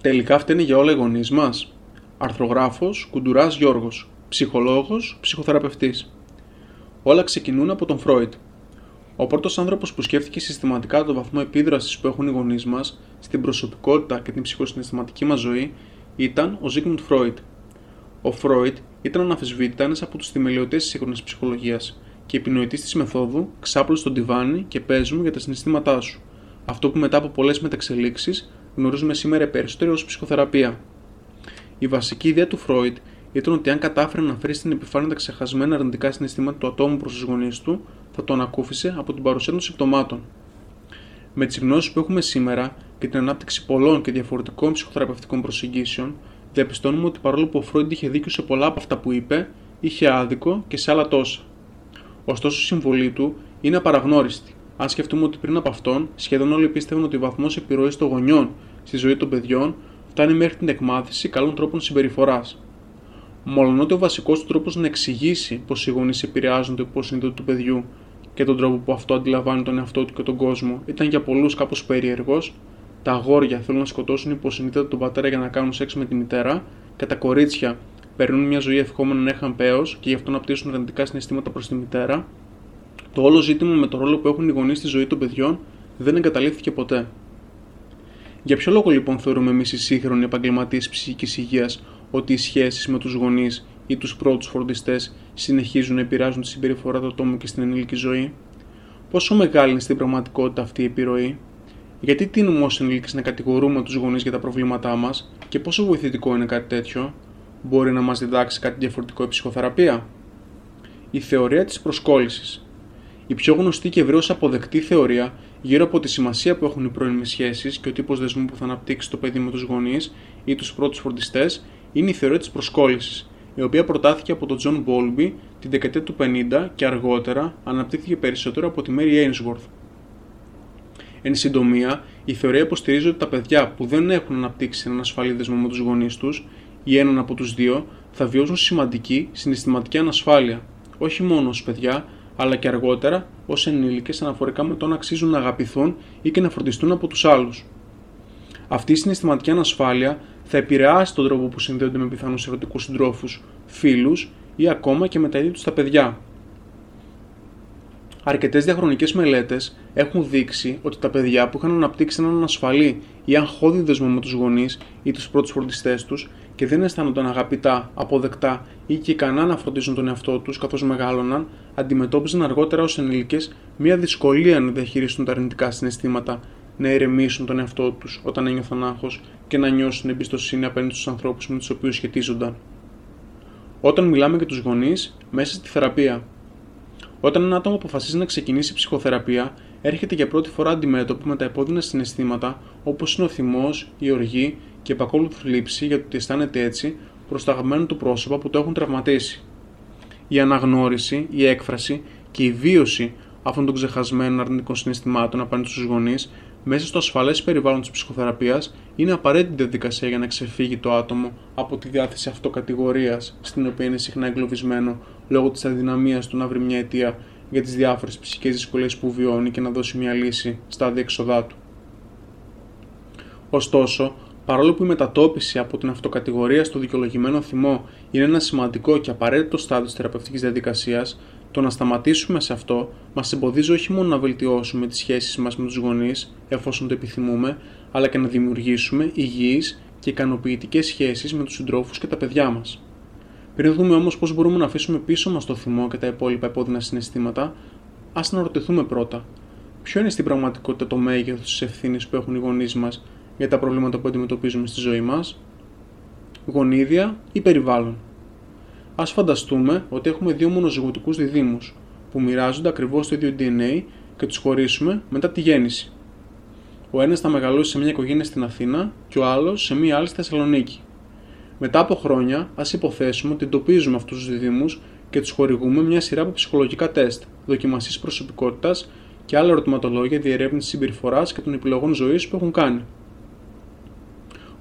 Τελικά φταίνε για όλα οι γονείς μας. Αρθρογράφος Κουντουράς Γιώργος, ψυχολόγος, ψυχοθεραπευτής. Όλα ξεκινούν από τον Φρόιντ. Ο πρώτος άνθρωπος που σκέφτηκε συστηματικά τον βαθμό επίδρασης που έχουν οι γονείς μας στην προσωπικότητα και την ψυχοσυναισθηματική μας ζωή ήταν ο Ζίγκμουντ Φρόιντ. Ο Φρόιντ ήταν αναμφισβήτητα ένας από τους θεμελιωτές της σύγχρονης ψυχολογίας και επινοητής της μεθόδου «Ξάπλου στο τιβάνι και πες μου για τα συναισθήματά σου», αυτό που μετά από πολλές μεταξελίξεις γνωρίζουμε σήμερα περισσότερο ως ψυχοθεραπεία. Η βασική ιδέα του Φρόιντ ήταν ότι αν κατάφερε να φέρει στην επιφάνεια τα ξεχασμένα αρνητικά συναισθήματα του ατόμου προς τους γονείς του, θα τον ανακούφισε από την παρουσία των συμπτωμάτων. Με τις γνώσεις που έχουμε σήμερα και την ανάπτυξη πολλών και διαφορετικών ψυχοθεραπευτικών προσεγγίσεων, διαπιστώνουμε ότι παρόλο που ο Φρόιντ είχε δίκιο σε πολλά από αυτά που είπε, είχε άδικο και σε άλλα τόσα. Ωστόσο, η συμβολή του είναι απαραγνώριστη, αν σκεφτούμε ότι πριν από αυτόν σχεδόν όλοι πίστευαν ότι ο βαθμός επιρροής των γονιών στη ζωή των παιδιών φτάνει μέχρι την εκμάθηση καλών τρόπων συμπεριφοράς. Μολονότι ο βασικός του τρόπος να εξηγήσει πως οι γονείς επηρεάζουν το υποσυνείδητο του παιδιού και τον τρόπο που αυτό αντιλαμβάνει τον εαυτό του και τον κόσμο ήταν για πολλούς κάπως περίεργος, τα αγόρια θέλουν να σκοτώσουν υποσυνείδητα τον πατέρα για να κάνουν σεξ με τη μητέρα, και τα κορίτσια περνούν μια ζωή ευχόμενο να έχαν πέος και γι' αυτό να πτήσουν αρνητικά συναισθήματα προς τη μητέρα, το όλο ζήτημα με τον ρόλο που έχουν οι γονείς στη ζωή των παιδιών δεν εγκαταλείφθηκε ποτέ. Για ποιο λόγο λοιπόν θεωρούμε εμείς οι σύγχρονοι επαγγελματίες ψυχικής υγείας ότι οι σχέσεις με τους γονείς ή τους πρώτους φροντιστές συνεχίζουν να επηρεάζουν τη συμπεριφορά του ατόμου και στην ενήλικη ζωή? Πόσο μεγάλη είναι στην πραγματικότητα αυτή η επιρροή? Γιατί τείνουμε ως ενήλικες να κατηγορούμε τους γονείς για τα προβλήματά μας και πόσο βοηθητικό είναι κάτι τέτοιο? Μπορεί να μας διδάξει κάτι διαφορετικό η ψυχοθεραπεία? Η θεωρία της προσκόλλησης. Η πιο γνωστή και ευρέως αποδεκτή θεωρία γύρω από τη σημασία που έχουν οι πρώιμες σχέσεις και ο τύπος δεσμού που θα αναπτύξει το παιδί με τους γονείς ή τους πρώτους φροντιστές είναι η θεωρία της προσκόλλησης, η οποία προτάθηκε από τον Τζον Μπόλμπι την δεκαετία του 50 και αργότερα αναπτύχθηκε περισσότερο από τη Μέρη Αίγνσουαρθ. Εν συντομία, η θεωρία υποστηρίζει ότι τα παιδιά που δεν έχουν αναπτύξει έναν ασφαλή δεσμό με τους γονείς τους ή έναν από τους δύο θα βιώσουν σημαντική συναισθηματική ανασφάλεια, όχι μόνο ως παιδιά, αλλά και αργότερα ως ενήλικες αναφορικά με το αν αξίζουν να αγαπηθούν ή και να φροντιστούν από τους άλλους. Αυτή η συναισθηματική ανασφάλεια θα επηρεάσει τον τρόπο που συνδέονται με πιθανούς ερωτικούς συντρόφους, φίλους ή ακόμα και με τα ίδια τους τα παιδιά. Αρκετές διαχρονικές μελέτες έχουν δείξει ότι τα παιδιά που είχαν αναπτύξει έναν ανασφαλή ή αγχώδη δεσμό με τους γονείς ή τους πρώτους φροντιστές τους και δεν αισθάνονταν αγαπητά, αποδεκτά ή και ικανά να φροντίζουν τον εαυτό τους καθώς μεγάλωναν, αντιμετώπιζαν αργότερα ως ενήλικες μια δυσκολία να διαχειριστούν τα αρνητικά συναισθήματα, να ηρεμήσουν τον εαυτό τους όταν ένιωθαν άγχος και να νιώσουν εμπιστοσύνη απέναντι στους ανθρώπους με τους οποίους σχετίζονταν. Όταν μιλάμε για τους γονείς, μέσα στη θεραπεία. Όταν ένα άτομο αποφασίζει να ξεκινήσει ψυχοθεραπεία, έρχεται για πρώτη φορά αντιμέτωπο με τα επώδυνα συναισθήματα όπως είναι ο θυμός, η οργή και η επακόλουθη θλίψη για το ότι αισθάνεται έτσι προς τα αγαπημένα του πρόσωπα που το έχουν τραυματίσει. Η αναγνώριση, η έκφραση και η βίωση αυτών των ξεχασμένων αρνητικών συναισθημάτων απέναντι στους γονείς μέσα στο ασφαλές περιβάλλον της ψυχοθεραπείας είναι απαραίτητη διαδικασία για να ξεφύγει το άτομο από τη διάθεση αυτοκατηγορίας, στην οποία είναι συχνά εγκλωβισμένο λόγω της αδυναμίας του να βρει μια αιτία για τις διάφορες ψυχικές δυσκολίες που βιώνει και να δώσει μια λύση στα διέξοδά του. Ωστόσο, παρόλο που η μετατόπιση από την αυτοκατηγορία στο δικαιολογημένο θυμό είναι ένα σημαντικό και απαραίτητο στάδιο της θεραπευτικής διαδικασίας, το να σταματήσουμε σε αυτό μας εμποδίζει όχι μόνο να βελτιώσουμε τις σχέσεις μας με τους γονείς, εφόσον το επιθυμούμε, αλλά και να δημιουργήσουμε υγιείς και ικανοποιητικές σχέσεις με τους συντρόφους και τα παιδιά μας. Πριν δούμε όμως πώς μπορούμε να αφήσουμε πίσω μας το θυμό και τα υπόλοιπα επώδυνα συναισθήματα, ας αναρωτηθούμε πρώτα, ποιο είναι στην πραγματικότητα το μέγεθος της ευθύνης που έχουν οι γονείς μας για τα προβλήματα που αντιμετωπίζουμε στη ζωή μας? Γονίδια ή περιβάλλον? Ας φανταστούμε ότι έχουμε δύο μονοζυγωτικούς διδύμους που μοιράζονται ακριβώς το ίδιο DNA και τους χωρίσουμε μετά τη γέννηση. Ο ένας θα μεγαλώσει σε μια οικογένεια στην Αθήνα και ο άλλος σε μια άλλη στη Θεσσαλονίκη. Μετά από χρόνια, ας υποθέσουμε ότι εντοπίζουμε αυτούς τους διδύμους και τους χορηγούμε μια σειρά από ψυχολογικά τεστ, δοκιμασίες προσωπικότητας και άλλα ερωτηματολόγια διερεύνησης συμπεριφοράς και των επιλογών ζωής που έχουν κάνει.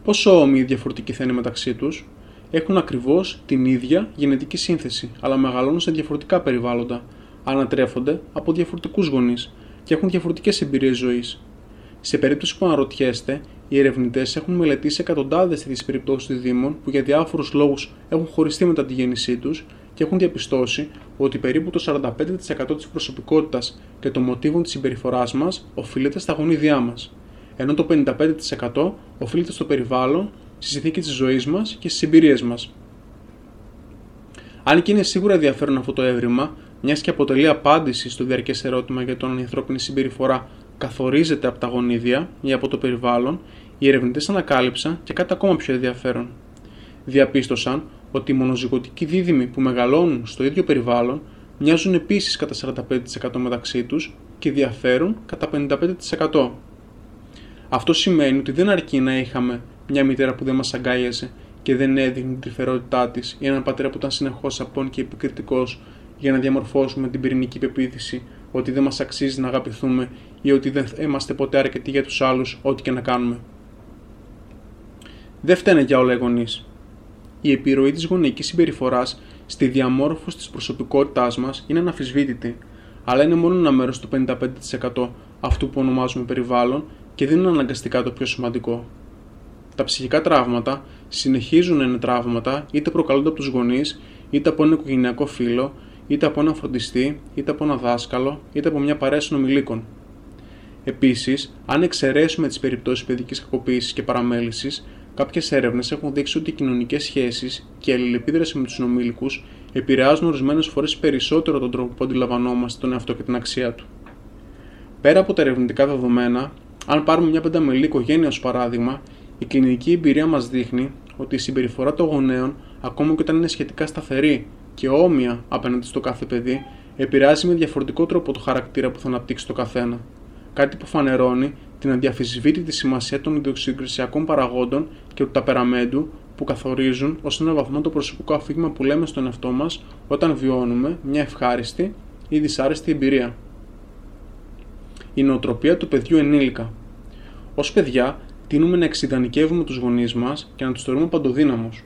Πόσο όμοιοι διαφορετικοί θα είναι μεταξύ τους? Έχουν ακριβώς την ίδια γενετική σύνθεση, αλλά μεγαλώνουν σε διαφορετικά περιβάλλοντα, ανατρέφονται από διαφορετικούς γονείς και έχουν διαφορετικές εμπειρίες ζωής. Σε περίπτωση που αναρωτιέστε, Οι ερευνητές έχουν μελετήσει εκατοντάδες τέτοιες περιπτώσεις διδήμων που για διάφορους λόγους έχουν χωριστεί μετά τη γέννησή τους και έχουν διαπιστώσει ότι περίπου το 45% της προσωπικότητας και των μοτίβων της συμπεριφοράς μας οφείλεται στα γονίδια μας, ενώ το 55% οφείλεται στο περιβάλλον, στη συνθήκη της ζωής μας και στις εμπειρίες μας. Αν και είναι σίγουρα ενδιαφέρον αυτό το έβριμα, μιας και αποτελεί απάντηση στο διαρκές ερώτημα για τον ανθρώπινη συμπεριφορά καθορίζεται από τα γονίδια ή από το περιβάλλον, οι ερευνητές ανακάλυψαν και κάτι ακόμα πιο ενδιαφέρον. Διαπίστωσαν ότι οι μονοζυγωτικοί δίδυμοι που μεγαλώνουν στο ίδιο περιβάλλον μοιάζουν επίσης κατά 45% μεταξύ τους και διαφέρουν κατά 55%. Αυτό σημαίνει ότι δεν αρκεί να είχαμε μια μητέρα που δεν μας αγκάλιαζε και δεν έδειχνε την τρυφερότητά της ή έναν πατέρα που ήταν συνεχώς απόν και επικριτικός για να διαμορφώσουμε την πυρηνική πεποίθηση ότι δεν μας αξίζει να αγαπηθούμε ή ότι δεν είμαστε ποτέ αρκετοί για τους άλλους, ό,τι και να κάνουμε. Δεν φταίνε για όλα οι γονείς. Η επιρροή της γονεϊκής συμπεριφοράς στη διαμόρφωση της προσωπικότητάς μας είναι αναμφισβήτητη, αλλά είναι μόνο ένα μέρος του 55% αυτού που ονομάζουμε περιβάλλον και δεν είναι αναγκαστικά το πιο σημαντικό. Τα ψυχικά τραύματα συνεχίζουν να είναι τραύματα είτε προκαλούνται από τους γονείς, είτε από ένα οικογενειακό φύλλο, είτε από έναν φροντιστή, είτε από ένα δάσκαλο, είτε από μια παρέα συνομιλίκων. Επίσης, αν εξαιρέσουμε τις περιπτώσεις παιδικής κακοποίησης και παραμέλησης, κάποιες έρευνες έχουν δείξει ότι οι κοινωνικές σχέσεις και η αλληλεπίδραση με τους συνομήλικους επηρεάζουν ορισμένες φορές περισσότερο τον τρόπο που αντιλαμβανόμαστε τον εαυτό και την αξία του. Πέρα από τα ερευνητικά δεδομένα, αν πάρουμε μια πενταμελή οικογένεια ως παράδειγμα, η κλινική εμπειρία μας δείχνει ότι η συμπεριφορά των γονέων, ακόμα και όταν είναι σχετικά σταθερή και όμοια απέναντι στο κάθε παιδί, επηρεάζει με διαφορετικό τρόπο το χαρακτήρα που θα αναπτύξει το καθένα. Κάτι που φανερώνει την αδιαφυσβήτητη σημασία των ιδιοσυγκρισιακών παραγόντων και του ταπεραμέντου που καθορίζουν ως έναν βαθμό το προσωπικό αφήγημα που λέμε στον εαυτό μας όταν βιώνουμε μια ευχάριστη ή δυσάρεστη εμπειρία. Η νοοτροπία του παιδιού ενήλικα. Ως παιδιά, τείνουμε να εξιδανικεύουμε τους γονείς μας και να τους θεωρούμε παντοδύναμους.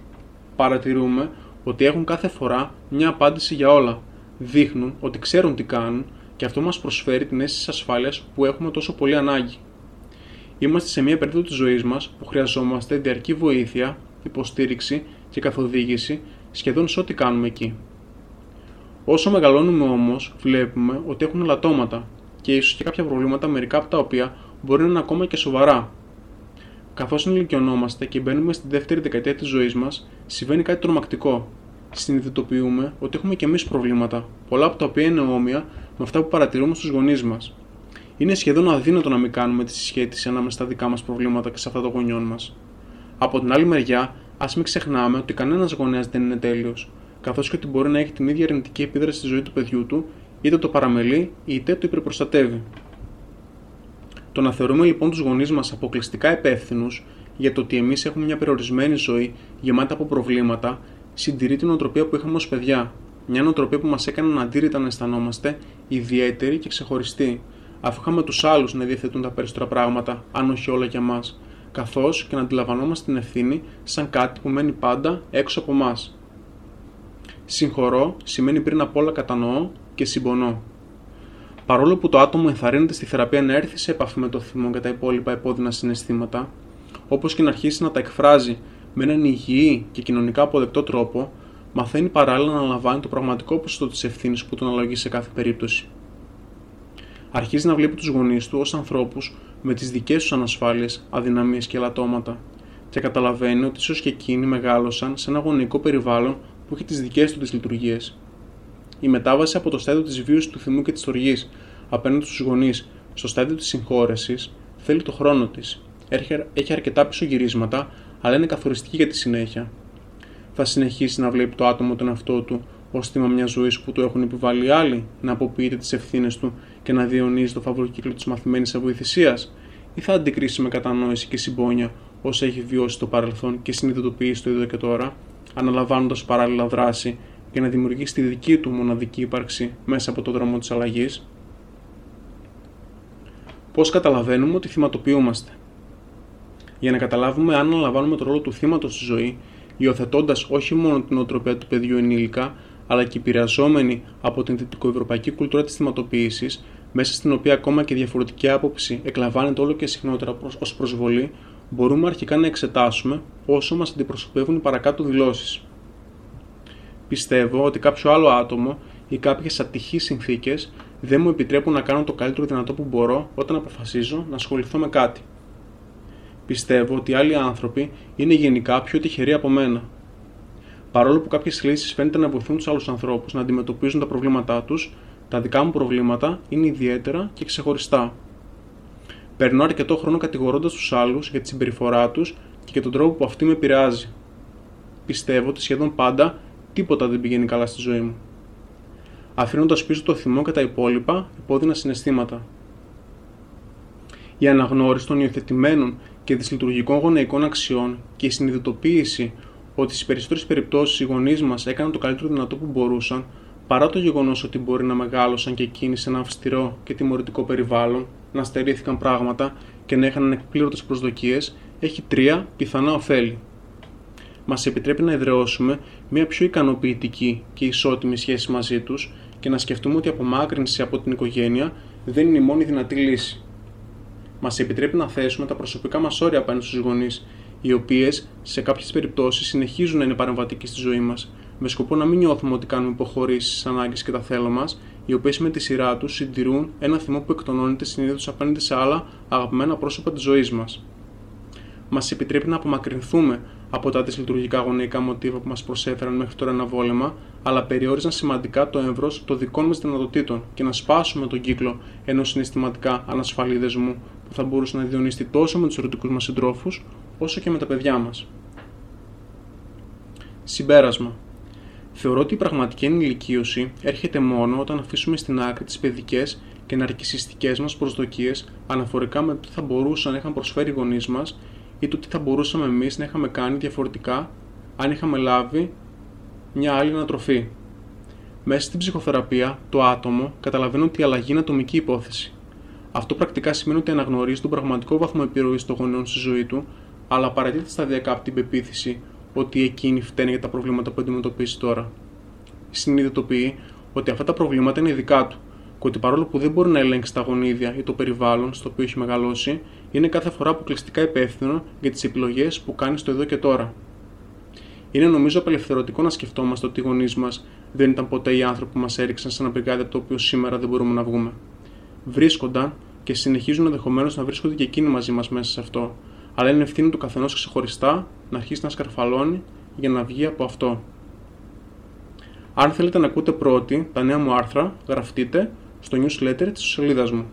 Παρατηρούμε ότι έχουν κάθε φορά μια απάντηση για όλα. Δείχνουν ότι ξέρουν τι κάνουν και αυτό μας προσφέρει την αίσθηση της ασφάλειας που έχουμε τόσο πολύ ανάγκη. Είμαστε σε μια περίοδο της ζωής μας που χρειαζόμαστε διαρκή βοήθεια, υποστήριξη και καθοδήγηση σχεδόν σε ό,τι κάνουμε εκεί. Όσο μεγαλώνουμε όμως, βλέπουμε ότι έχουν ελαττώματα και ίσως και κάποια προβλήματα, μερικά από τα οποία μπορεί να είναι ακόμα και σοβαρά. Καθώς ενηλικιωνόμαστε και μπαίνουμε στη δεύτερη δεκαετία της ζωής μας, συμβαίνει κάτι τρομακτικό. Συνειδητοποιούμε ότι έχουμε και εμείς προβλήματα, πολλά από τα οποία είναι όμοια με αυτά που παρατηρούμε στους γονείς μας. Είναι σχεδόν αδύνατο να μην κάνουμε τη συσχέτιση ανάμεσα στα δικά μας προβλήματα και σε αυτά των γονιών μας. Από την άλλη μεριά, ας μην ξεχνάμε ότι κανένας γονέας δεν είναι τέλειος, καθώς και ότι μπορεί να έχει την ίδια αρνητική επίδραση στη ζωή του παιδιού του, είτε το παραμελεί είτε το υπερπροστατεύει. Το να θεωρούμε λοιπόν τους γονείς μας αποκλειστικά υπεύθυνους για το ότι εμείς έχουμε μια περιορισμένη ζωή γεμάτη από προβλήματα, συντηρεί την νοοτροπία που είχαμε ως παιδιά. Μια νοοτροπία που μας έκανε αναντήρητα να αισθανόμαστε ιδιαίτεροι και ξεχωριστοί, αφού είχαμε τους άλλους να διαθέτουν τα περισσότερα πράγματα, αν όχι όλα για μας, καθώς και να αντιλαμβανόμαστε την ευθύνη σαν κάτι που μένει πάντα έξω από μας. Συγχωρώ σημαίνει πριν απ' όλα κατανοώ και συμπονώ. Παρόλο που το άτομο ενθαρρύνεται στη θεραπεία να έρθει σε επαφή με το θυμό και τα υπόλοιπα επώδυνα συναισθήματα, όπως και να αρχίσει να τα εκφράζει με έναν υγιή και κοινωνικά αποδεκτό τρόπο, μαθαίνει παράλληλα να αναλαμβάνει το πραγματικό ποσοστό της ευθύνης που τον αλογεί σε κάθε περίπτωση. Αρχίζει να βλέπει τους γονείς του ως ανθρώπους με τις δικές τους ανασφάλειες, αδυναμίες και ελαττώματα, και καταλαβαίνει ότι ίσως και εκείνοι μεγάλωσαν σε ένα γονεϊκό περιβάλλον που έχει τις δικές του τις λειτουργίες. Η μετάβαση από το στάδιο της βίωσης του θυμού και της τοργής απέναντι στους γονείς στο στάδιο της συγχώρεσης θέλει το χρόνο της. Έχει αρκετά πισωγυρίσματα, αλλά είναι καθοριστική για τη συνέχεια. Θα συνεχίσει να βλέπει το άτομο τον εαυτό του ως θύμα μιας ζωής που του έχουν επιβάλει άλλοι, να αποποιείται τις ευθύνες του και να διαιωνίζει το φαύλο κύκλο της μαθημένης αβοηθησίας, ή θα αντικρίσει με κατανόηση και συμπόνια όσα έχει βιώσει στο παρελθόν και συνειδητοποιήσει το εδώ και τώρα, αναλαμβάνοντας παράλληλα δράση για να δημιουργήσει τη δική του μοναδική ύπαρξη μέσα από το δρόμο της αλλαγής. Πώς καταλαβαίνουμε ότι θυματοποιούμαστε? Για να καταλάβουμε αν αναλαμβάνουμε το ρόλο του θύματος στη ζωή, υιοθετώντας όχι μόνο την νοοτροπία του παιδιού ενήλικα, αλλά και επηρεαζόμενοι από την δυτικοευρωπαϊκή κουλτούρα της θυματοποίησης, μέσα στην οποία ακόμα και διαφορετική άποψη εκλαμβάνεται όλο και συχνότερα ως προσβολή, μπορούμε αρχικά να εξετάσουμε πόσο μας αντιπροσωπεύουν οι παρακάτω δηλώσεις. Πιστεύω ότι κάποιο άλλο άτομο ή κάποιες ατυχείς συνθήκες δεν μου επιτρέπουν να κάνω το καλύτερο δυνατό που μπορώ όταν αποφασίζω να ασχοληθώ με κάτι. Πιστεύω ότι άλλοι άνθρωποι είναι γενικά πιο τυχεροί από μένα. Παρόλο που κάποιες λύσεις φαίνεται να βοηθούν τους άλλους ανθρώπους να αντιμετωπίζουν τα προβλήματά τους, τα δικά μου προβλήματα είναι ιδιαίτερα και ξεχωριστά. Περνώ αρκετό χρόνο κατηγορώντας τους άλλους για τη συμπεριφορά τους και για τον τρόπο που αυτή με επηρεάζει. Πιστεύω ότι σχεδόν πάντα τίποτα δεν πηγαίνει καλά στη ζωή μου. Αφήνοντας πίσω το θυμό και τα υπόλοιπα υπόδεινα συναισθήματα. Η αναγνώριση των υιοθετημένων και δυσλειτουργικών γονεϊκών αξιών και η συνειδητοποίηση ότι στις περισσότερες περιπτώσεις οι γονείς μας έκαναν το καλύτερο δυνατό που μπορούσαν, παρά το γεγονός ότι μπορεί να μεγάλωσαν και εκείνοι σε ένα αυστηρό και τιμωρητικό περιβάλλον, να στερήθηκαν πράγματα και να είχαν ανεκπλήρωτες προσδοκίες, έχει τρία πιθανά ωφέλη. Μας επιτρέπει να εδραιώσουμε μια πιο ικανοποιητική και ισότιμη σχέση μαζί τους και να σκεφτούμε ότι η απομάκρυνση από την οικογένεια δεν είναι η μόνη δυνατή λύση. Μας επιτρέπει να θέσουμε τα προσωπικά μας όρια απέναντι στους γονείς, οι οποίες σε κάποιες περιπτώσεις συνεχίζουν να είναι παρεμβατικοί στη ζωή μας, με σκοπό να μην νιώθουμε ότι κάνουμε υποχωρήσεις στις ανάγκες και τα θέλω μας, οι οποίες με τη σειρά τους συντηρούν ένα θυμό που εκτονώνεται συνήθως απέναντι σε άλλα αγαπημένα πρόσωπα της ζωής μας. Μας επιτρέπει να απομακρυνθούμε από τα δυσλειτουργικά γονεϊκά μοτίβα που μας προσέφεραν μέχρι τώρα ένα βόλεμα, αλλά περιόριζαν σημαντικά το εύρος των δικών μας δυνατοτήτων και να σπάσουμε τον κύκλο ενός συναισθηματικά ανασφαλή δεσμού που θα μπορούσε να διονύσει τόσο με τους ερωτικούς μας συντρόφους, όσο και με τα παιδιά μας. Συμπέρασμα. Θεωρώ ότι η πραγματική ενηλικίωση έρχεται μόνο όταν αφήσουμε στην άκρη τις παιδικές και ναρκισσιστικές μας προσδοκίες αναφορικά με το τι θα μπορούσαν να είχαν προσφέρει οι γονείς μας ή το τι θα μπορούσαμε εμείς να είχαμε κάνει διαφορετικά αν είχαμε λάβει μια άλλη ανατροφή. Μέσα στην ψυχοθεραπεία, το άτομο καταλαβαίνει ότι η αλλαγή είναι ατομική υπόθεση. Αυτό πρακτικά σημαίνει ότι αναγνωρίζει τον πραγματικό βαθμό επιρροής των γονέων στη ζωή του, αλλά παρατείται σταδιακά από την πεποίθηση ότι εκείνοι φταίνε για τα προβλήματα που αντιμετωπίζει τώρα. Συνειδητοποιεί ότι αυτά τα προβλήματα είναι δικά του και ότι παρόλο που δεν μπορεί να ελέγξει τα γονίδια ή το περιβάλλον στο οποίο έχει μεγαλώσει, είναι κάθε φορά αποκλειστικά υπεύθυνο για τις επιλογές που κάνει στο εδώ και τώρα. Είναι νομίζω απελευθερωτικό να σκεφτόμαστε ότι οι γονείς μας δεν ήταν ποτέ οι άνθρωποι που μας έριξαν σε ένα πηγάδι από το οποίο σήμερα δεν μπορούμε να βγούμε. Βρίσκονταν και συνεχίζουν ενδεχομένως να βρίσκονται και εκείνοι μαζί μας μέσα σε αυτό. Αλλά είναι ευθύνη του καθενός ξεχωριστά να αρχίσει να σκαρφαλώνει για να βγει από αυτό. Αν θέλετε να ακούτε πρώτοι τα νέα μου άρθρα, γραφτείτε στο newsletter της σελίδας μου.